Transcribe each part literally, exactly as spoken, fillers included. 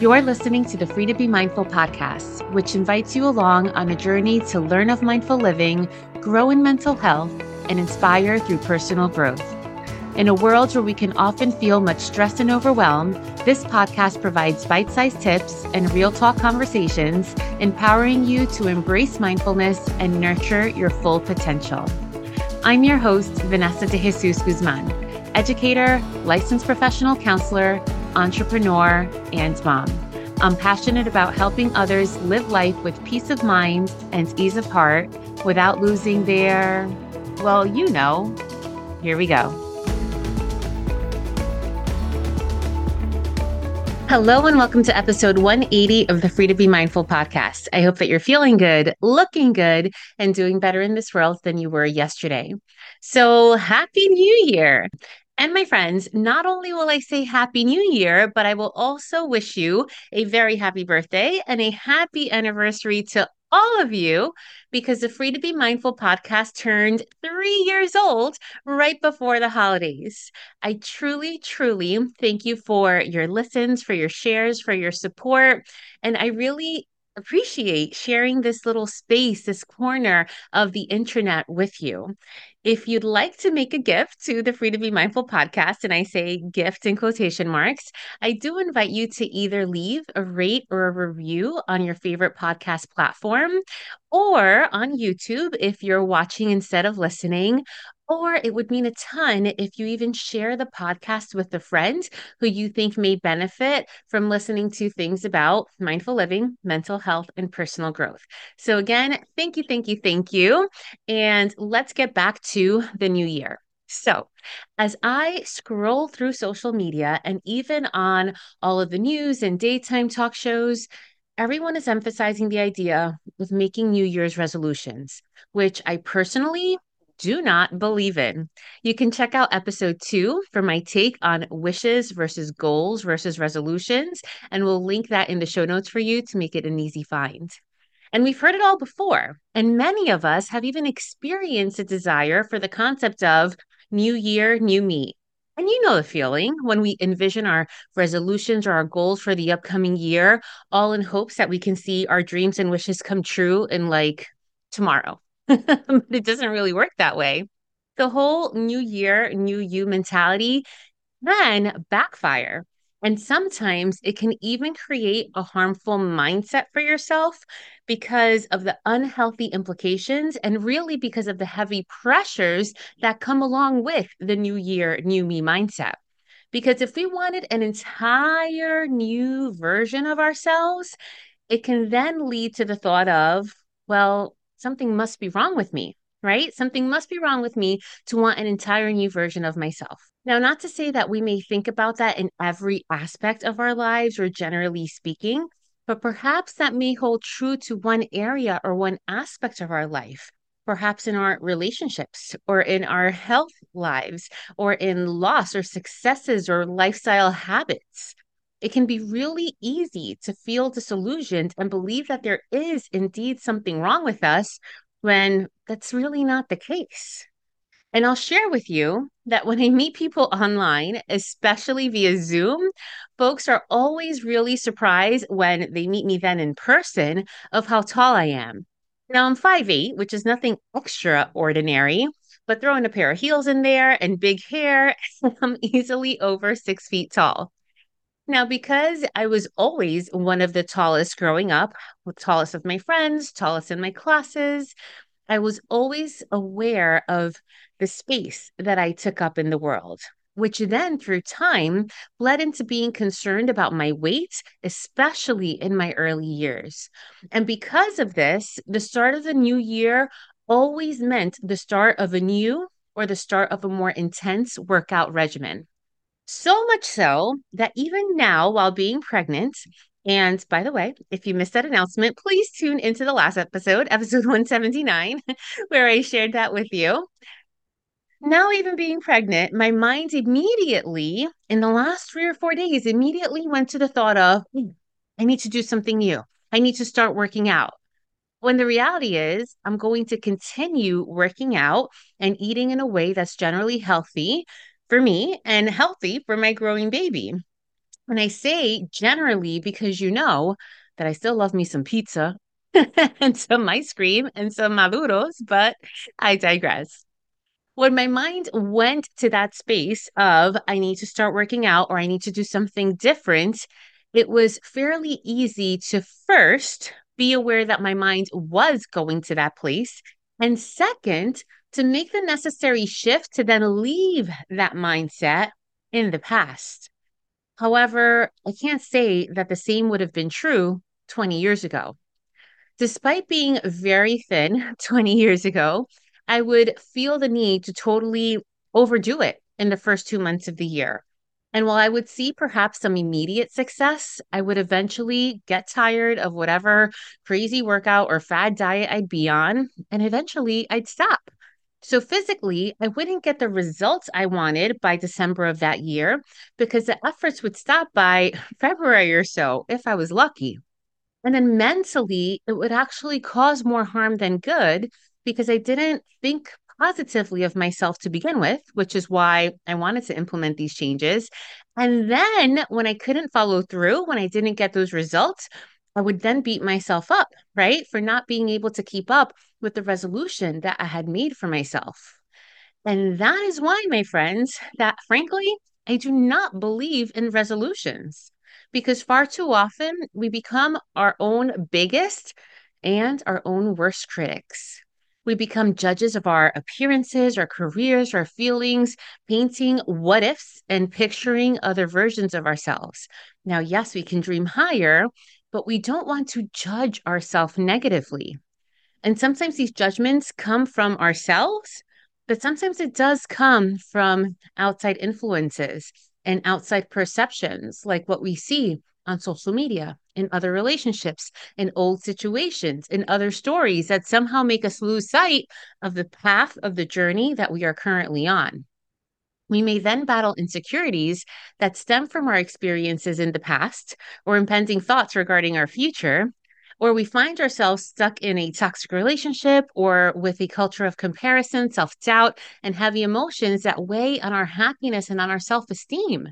You're listening to the Free to Be Mindful podcast, which invites you along on a journey to learn of mindful living, grow in mental health, and inspire through personal growth. In a world where we can often feel much stress and overwhelm, this podcast provides bite-sized tips and real talk conversations, empowering you to embrace mindfulness and nurture your full potential. I'm your host, Vanessa De Jesus Guzman, educator, licensed professional counselor, entrepreneur, and mom. I'm passionate about helping others live life with peace of mind and ease of heart without losing their, well, you know. Here we go. Hello and welcome to episode one eighty of the Free to Be Mindful podcast. I hope that you're feeling good, looking good, and doing better in this world than you were yesterday. So happy New Year. And my friends, not only will I say Happy New Year, but I will also wish you a very happy birthday and a happy anniversary to all of you, because the Free to Be Mindful podcast turned three years old right before the holidays. I truly, truly thank you for your listens, for your shares, for your support. And I really appreciate sharing this little space, this corner of the internet with you. If you'd like to make a gift to the Free to Be Mindful podcast, and I say gift in quotation marks, I do invite you to either leave a rate or a review on your favorite podcast platform, or on YouTube if you're watching instead of listening. Or it would mean a ton if you even share the podcast with a friend who you think may benefit from listening to things about mindful living, mental health, and personal growth. So again, thank you, thank you, thank you. And let's get back to the new year. So as I scroll through social media and even on all of the news and daytime talk shows, everyone is emphasizing the idea of making New Year's resolutions, which I personally do not believe in. You can check out episode two for my take on wishes versus goals versus resolutions, and we'll link that in the show notes for you to make it an easy find. And we've heard it all before, and many of us have even experienced a desire for the concept of new year, new me. And you know the feeling when we envision our resolutions or our goals for the upcoming year, all in hopes that we can see our dreams and wishes come true in like tomorrow. But it doesn't really work that way. The whole new year, new you mentality can backfire. And sometimes it can even create a harmful mindset for yourself because of the unhealthy implications and really because of the heavy pressures that come along with the new year, new me mindset. Because if we wanted an entire new version of ourselves, it can then lead to the thought of, well, something must be wrong with me, right? Something must be wrong with me to want an entire new version of myself. Now, not to say that we may think about that in every aspect of our lives or generally speaking, but perhaps that may hold true to one area or one aspect of our life, perhaps in our relationships or in our health lives or in loss or successes or lifestyle habits. It can be really easy to feel disillusioned and believe that there is indeed something wrong with us when that's really not the case. And I'll share with you that when I meet people online, especially via Zoom, folks are always really surprised when they meet me then in person of how tall I am. Now I'm five eight, which is nothing extraordinary, but throwing a pair of heels in there and big hair, I'm easily over six feet tall. Now, because I was always one of the tallest growing up, the tallest of my friends, tallest in my classes, I was always aware of the space that I took up in the world, which then through time led into being concerned about my weight, especially in my early years. And because of this, the start of the new year always meant the start of a new or the start of a more intense workout regimen. So much so that even now, while being pregnant, and by the way, if you missed that announcement, please tune into the last episode, episode one seventy-nine, where I shared that with you. Now, even being pregnant, my mind immediately, in the last three or four days, immediately went to the thought of, hmm, I need to do something new. I need to start working out. When the reality is, I'm going to continue working out and eating in a way that's generally healthy for me and healthy for my growing baby. And I say generally because you know that I still love me some pizza and some ice cream and some maduros, but I digress. When my mind went to that space of I need to start working out or I need to do something different, it was fairly easy to first be aware that my mind was going to that place. And second, to make the necessary shift to then leave that mindset in the past. However, I can't say that the same would have been true twenty years ago. Despite being very thin twenty years ago, I would feel the need to totally overdo it in the first two months of the year. And while I would see perhaps some immediate success, I would eventually get tired of whatever crazy workout or fad diet I'd be on, and eventually I'd stop. So physically, I wouldn't get the results I wanted by December of that year because the efforts would stop by February or so if I was lucky. And then mentally, it would actually cause more harm than good because I didn't think positively of myself to begin with, which is why I wanted to implement these changes. And then when I couldn't follow through, when I didn't get those results, I would then beat myself up, right? For not being able to keep up with the resolution that I had made for myself. And that is why, my friends, that frankly, I do not believe in resolutions because far too often we become our own biggest and our own worst critics. We become judges of our appearances, our careers, our feelings, painting what ifs and picturing other versions of ourselves. Now, yes, we can dream higher, but we don't want to judge ourselves negatively. And sometimes these judgments come from ourselves, but sometimes it does come from outside influences and outside perceptions, like what we see on social media, in other relationships, in old situations, in other stories that somehow make us lose sight of the path of the journey that we are currently on. We may then battle insecurities that stem from our experiences in the past or impending thoughts regarding our future, or we find ourselves stuck in a toxic relationship or with a culture of comparison, self-doubt, and heavy emotions that weigh on our happiness and on our self-esteem.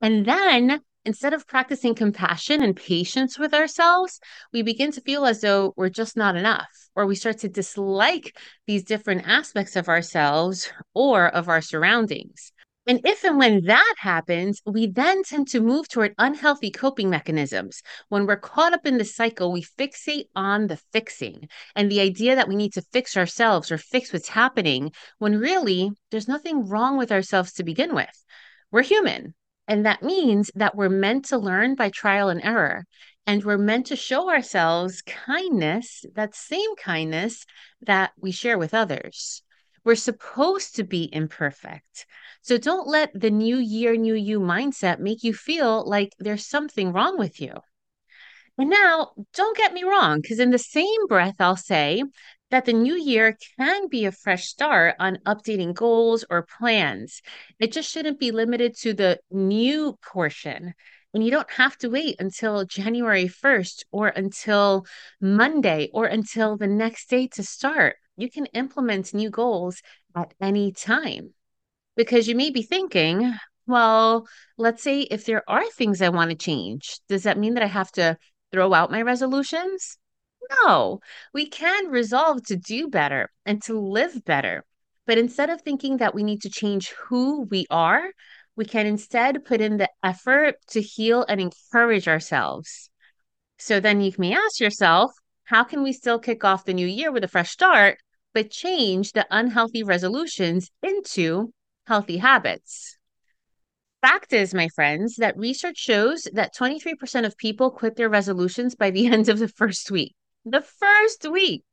And then instead of practicing compassion and patience with ourselves, we begin to feel as though we're just not enough, or we start to dislike these different aspects of ourselves or of our surroundings. And if and when that happens, we then tend to move toward unhealthy coping mechanisms. When we're caught up in the cycle, we fixate on the fixing and the idea that we need to fix ourselves or fix what's happening when really there's nothing wrong with ourselves to begin with. We're human. And that means that we're meant to learn by trial and error, and we're meant to show ourselves kindness, that same kindness that we share with others. We're supposed to be imperfect. So don't let the new year, new you mindset make you feel like there's something wrong with you. And now, don't get me wrong, because in the same breath, I'll say that the new year can be a fresh start on updating goals or plans. It just shouldn't be limited to the new portion. And you don't have to wait until January first or until Monday or until the next day to start. You can implement new goals at any time, because you may be thinking, well, let's say if there are things I want to change, does that mean that I have to throw out my resolutions? No, we can resolve to do better and to live better. But instead of thinking that we need to change who we are, we can instead put in the effort to heal and encourage ourselves. So then you may ask yourself, how can we still kick off the new year with a fresh start, but change the unhealthy resolutions into healthy habits? Fact is, my friends, that research shows that twenty-three percent of people quit their resolutions by the end of the first week. The first week!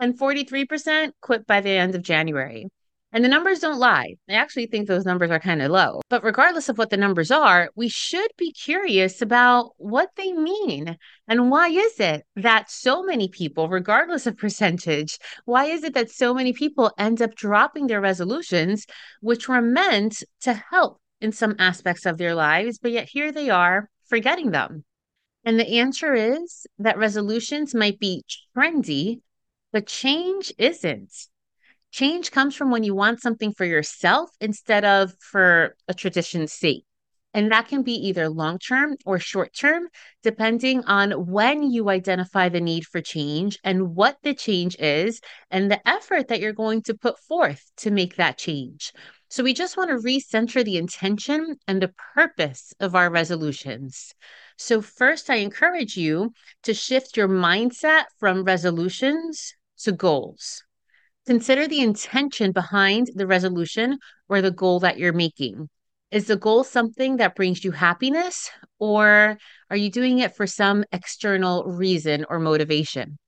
And forty-three percent quit by the end of January. And the numbers don't lie. I actually think those numbers are kind of low. But regardless of what the numbers are, we should be curious about what they mean. And why is it that so many people, regardless of percentage, why is it that so many people end up dropping their resolutions, which were meant to help in some aspects of their lives, but yet here they are forgetting them? And the answer is that resolutions might be trendy, but change isn't. Change comes from when you want something for yourself instead of for a tradition's sake. And that can be either long-term or short-term, depending on when you identify the need for change and what the change is and the effort that you're going to put forth to make that change. So we just want to recenter the intention and the purpose of our resolutions. So first, I encourage you to shift your mindset from resolutions to goals. Consider the intention behind the resolution or the goal that you're making. Is the goal something that brings you happiness, or are you doing it for some external reason or motivation?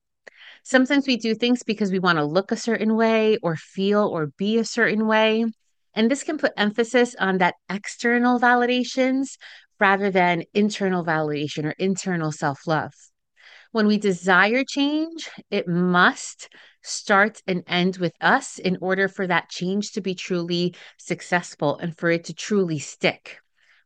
Sometimes we do things because we want to look a certain way or feel or be a certain way. And this can put emphasis on that external validations rather than internal validation or internal self-love. When we desire change, it must start and end with us in order for that change to be truly successful and for it to truly stick.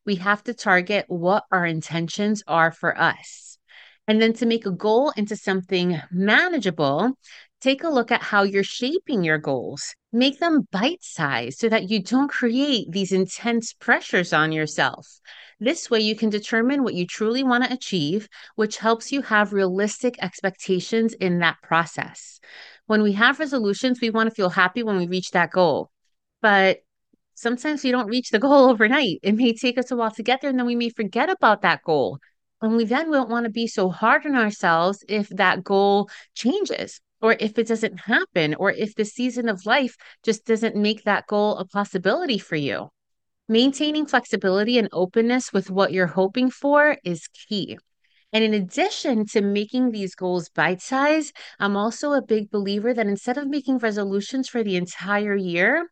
We have to target what our intentions are for us. And then to make a goal into something manageable, take a look at how you're shaping your goals. Make them bite-sized so that you don't create these intense pressures on yourself. This way you can determine what you truly want to achieve, which helps you have realistic expectations in that process. When we have resolutions, we want to feel happy when we reach that goal. But sometimes we don't reach the goal overnight. It may take us a while to get there, and then we may forget about that goal. And we then won't want to be so hard on ourselves if that goal changes, or if it doesn't happen, or if the season of life just doesn't make that goal a possibility for you. Maintaining flexibility and openness with what you're hoping for is key. And in addition to making these goals bite-sized, I'm also a big believer that instead of making resolutions for the entire year,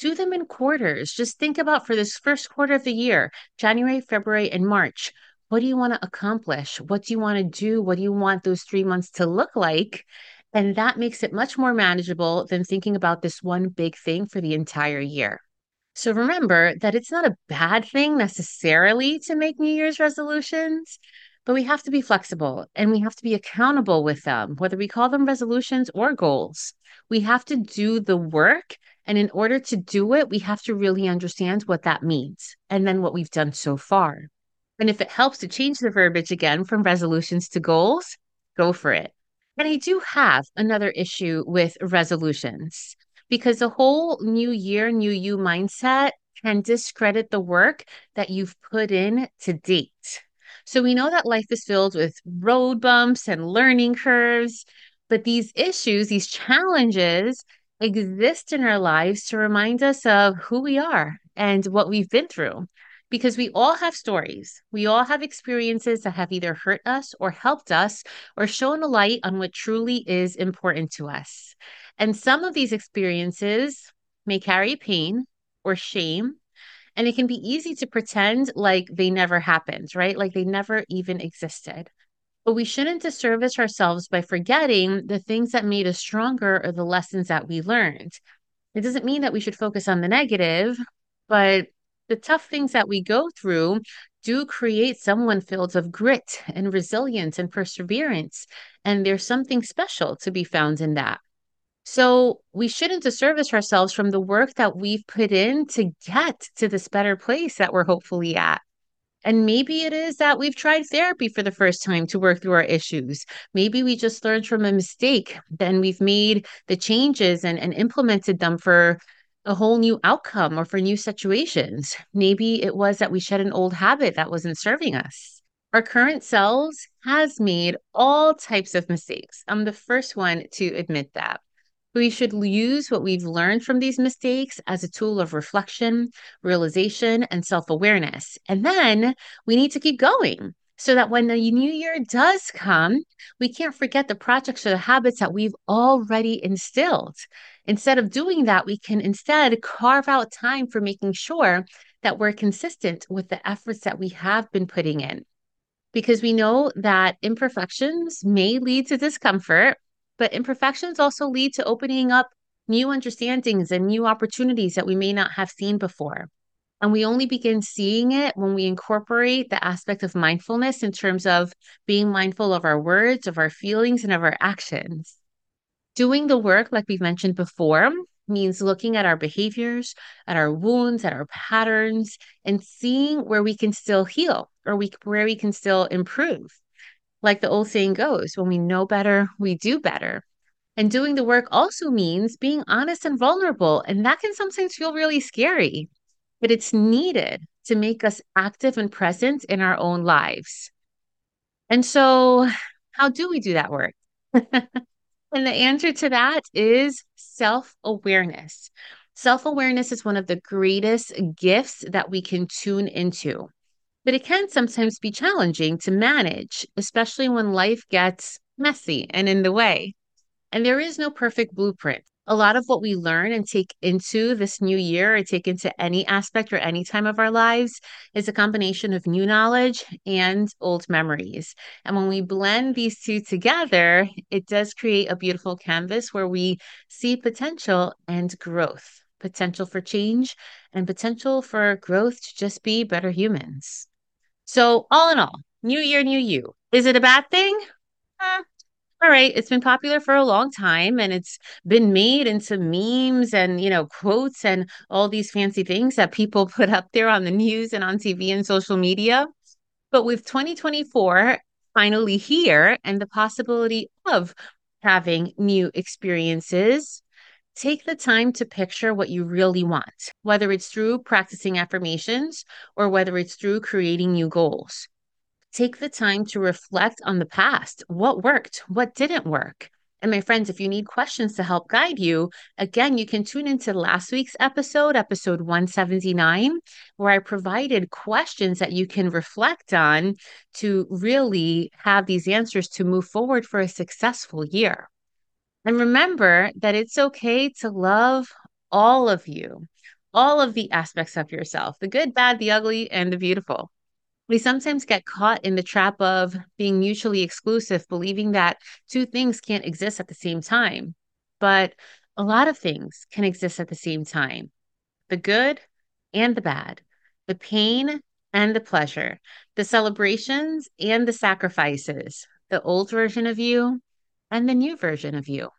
do them in quarters. Just think about for this first quarter of the year, January, February, and March. What do you want to accomplish? What do you want to do? What do you want those three months to look like? And that makes it much more manageable than thinking about this one big thing for the entire year. So remember that it's not a bad thing necessarily to make New Year's resolutions, but we have to be flexible and we have to be accountable with them, whether we call them resolutions or goals. We have to do the work. And in order to do it, we have to really understand what that means and then what we've done so far. And if it helps to change the verbiage again from resolutions to goals, go for it. And I do have another issue with resolutions because the whole new year, new you mindset can discredit the work that you've put in to date. So we know that life is filled with road bumps and learning curves, but these issues, these challenges exist in our lives to remind us of who we are and what we've been through. Because we all have stories. We all have experiences that have either hurt us or helped us or shown a light on what truly is important to us. And some of these experiences may carry pain or shame, and it can be easy to pretend like they never happened, right? Like they never even existed. But we shouldn't disservice ourselves by forgetting the things that made us stronger or the lessons that we learned. It doesn't mean that we should focus on the negative, but the tough things that we go through do create someone filled of grit and resilience and perseverance. And there's something special to be found in that. So we shouldn't disservice ourselves from the work that we've put in to get to this better place that we're hopefully at. And maybe it is that we've tried therapy for the first time to work through our issues. Maybe we just learned from a mistake. Then we've made the changes and, and implemented them for a whole new outcome or for new situations. Maybe it was that we shed an old habit that wasn't serving us. Our current selves has made all types of mistakes. I'm the first one to admit that. We should use what we've learned from these mistakes as a tool of reflection, realization, and self-awareness. And then we need to keep going so that when the new year does come, we can't forget the projects or the habits that we've already instilled. Instead of doing that, we can instead carve out time for making sure that we're consistent with the efforts that we have been putting in. Because we know that imperfections may lead to discomfort, but imperfections also lead to opening up new understandings and new opportunities that we may not have seen before. And we only begin seeing it when we incorporate the aspect of mindfulness in terms of being mindful of our words, of our feelings, and of our actions. Doing the work, like we've mentioned before, means looking at our behaviors, at our wounds, at our patterns, and seeing where we can still heal or we, where we can still improve. Like the old saying goes, when we know better, we do better. And doing the work also means being honest and vulnerable. And that can sometimes feel really scary, but it's needed to make us active and present in our own lives. And so how do we do that work? And the answer to that is self-awareness. Self-awareness is one of the greatest gifts that we can tune into, but it can sometimes be challenging to manage, especially when life gets messy and in the way. And there is no perfect blueprint. A lot of what we learn and take into this new year or take into any aspect or any time of our lives is a combination of new knowledge and old memories. And when we blend these two together, it does create a beautiful canvas where we see potential and growth, potential for change and potential for growth to just be better humans. So all in all, new year, new you. Is it a bad thing? Eh. All right, it's been popular for a long time and it's been made into memes and, you know, quotes and all these fancy things that people put up there on the news and on T V and social media. But with twenty twenty-four finally here and the possibility of having new experiences, take the time to picture what you really want, whether it's through practicing affirmations or whether it's through creating new goals. Take the time to reflect on the past. What worked? What didn't work? And my friends, if you need questions to help guide you, again, you can tune into last week's episode, episode one seventy-nine, where I provided questions that you can reflect on to really have these answers to move forward for a successful year. And remember that it's okay to love all of you, all of the aspects of yourself, the good, bad, the ugly, and the beautiful. We sometimes get caught in the trap of being mutually exclusive, believing that two things can't exist at the same time. But a lot of things can exist at the same time. The good and the bad, the pain and the pleasure, the celebrations and the sacrifices, the old version of you and the new version of you.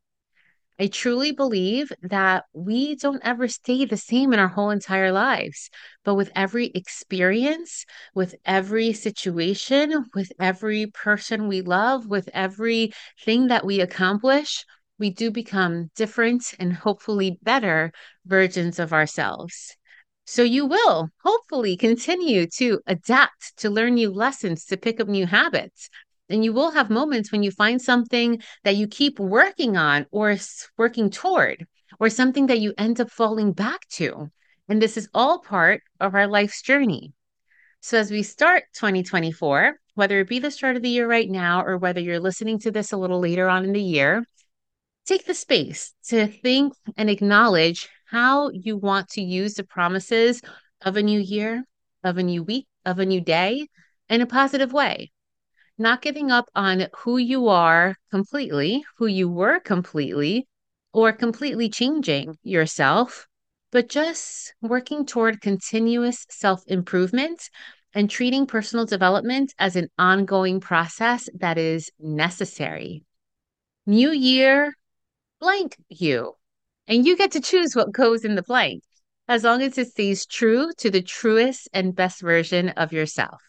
I truly believe that we don't ever stay the same in our whole entire lives, but with every experience, with every situation, with every person we love, with every thing that we accomplish, we do become different and hopefully better versions of ourselves. So you will hopefully continue to adapt, to learn new lessons, to pick up new habits. And you will have moments when you find something that you keep working on or working toward, or something that you end up falling back to. And this is all part of our life's journey. So as we start twenty twenty-four, whether it be the start of the year right now, or whether you're listening to this a little later on in the year, take the space to think and acknowledge how you want to use the promises of a new year, of a new week, of a new day in a positive way. Not giving up on who you are completely, who you were completely, or completely changing yourself, but just working toward continuous self-improvement and treating personal development as an ongoing process that is necessary. New year, blank you. And you get to choose what goes in the blank, as long as it stays true to the truest and best version of yourself.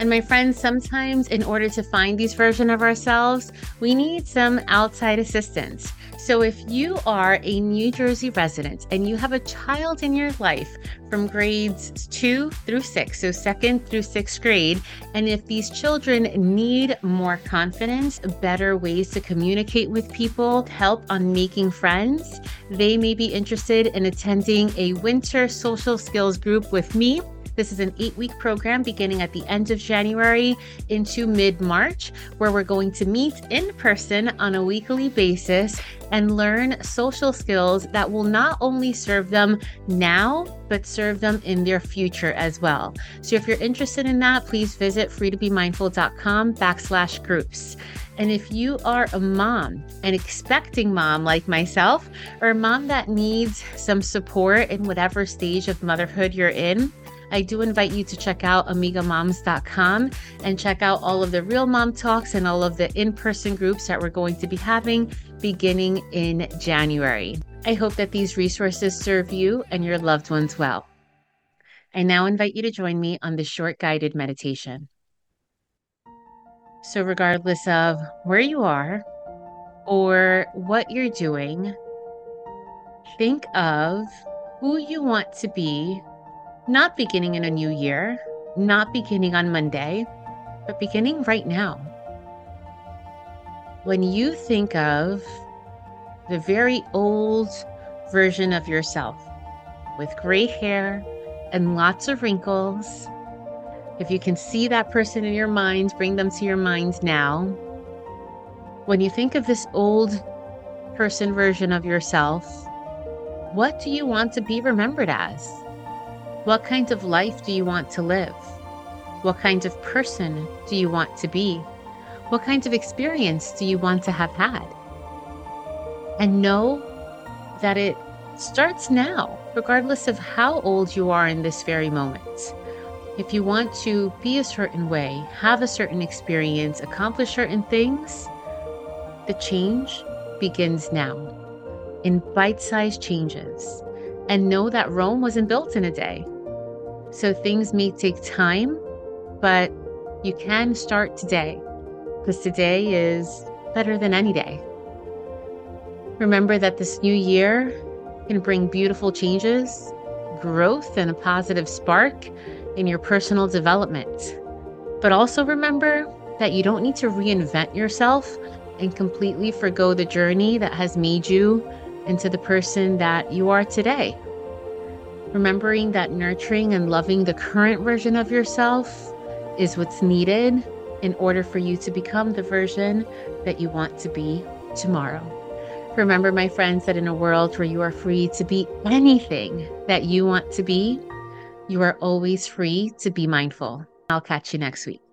And my friends, sometimes in order to find these versions of ourselves, we need some outside assistance. So if you are a New Jersey resident and you have a child in your life from grades two through six, so second through sixth grade, and if these children need more confidence, better ways to communicate with people, help on making friends, they may be interested in attending a winter social skills group with me. This is an eight-week program beginning at the end of January into mid-March, where we're going to meet in person on a weekly basis and learn social skills that will not only serve them now, but serve them in their future as well. So if you're interested in that, please visit free to be mindful dot com backslash groups. And if you are a mom, an expecting mom like myself, or a mom that needs some support in whatever stage of motherhood you're in, I do invite you to check out Amiga Moms dot com and check out all of the Real Mom Talks and all of the in-person groups that we're going to be having beginning in January. I hope that these resources serve you and your loved ones well. I now invite you to join me on this short guided meditation. So regardless of where you are or what you're doing, think of who you want to be, not beginning in a new year, not beginning on Monday, but beginning right now. When you think of the very old version of yourself with gray hair and lots of wrinkles, if you can see that person in your mind, bring them to your mind now. When you think of this old person version of yourself, what do you want to be remembered as? What kind of life do you want to live? What kind of person do you want to be? What kind of experience do you want to have had? And know that it starts now, regardless of how old you are in this very moment. If you want to be a certain way, have a certain experience, accomplish certain things, the change begins now in bite-sized changes. And know that Rome wasn't built in a day. So things may take time, but you can start today, because today is better than any day. Remember that this new year can bring beautiful changes, growth, and a positive spark in your personal development. But also remember that you don't need to reinvent yourself and completely forgo the journey that has made you into the person that you are today. Remembering that nurturing and loving the current version of yourself is what's needed in order for you to become the version that you want to be tomorrow. Remember, my friends, that in a world where you are free to be anything that you want to be, you are always free to be mindful. I'll catch you next week.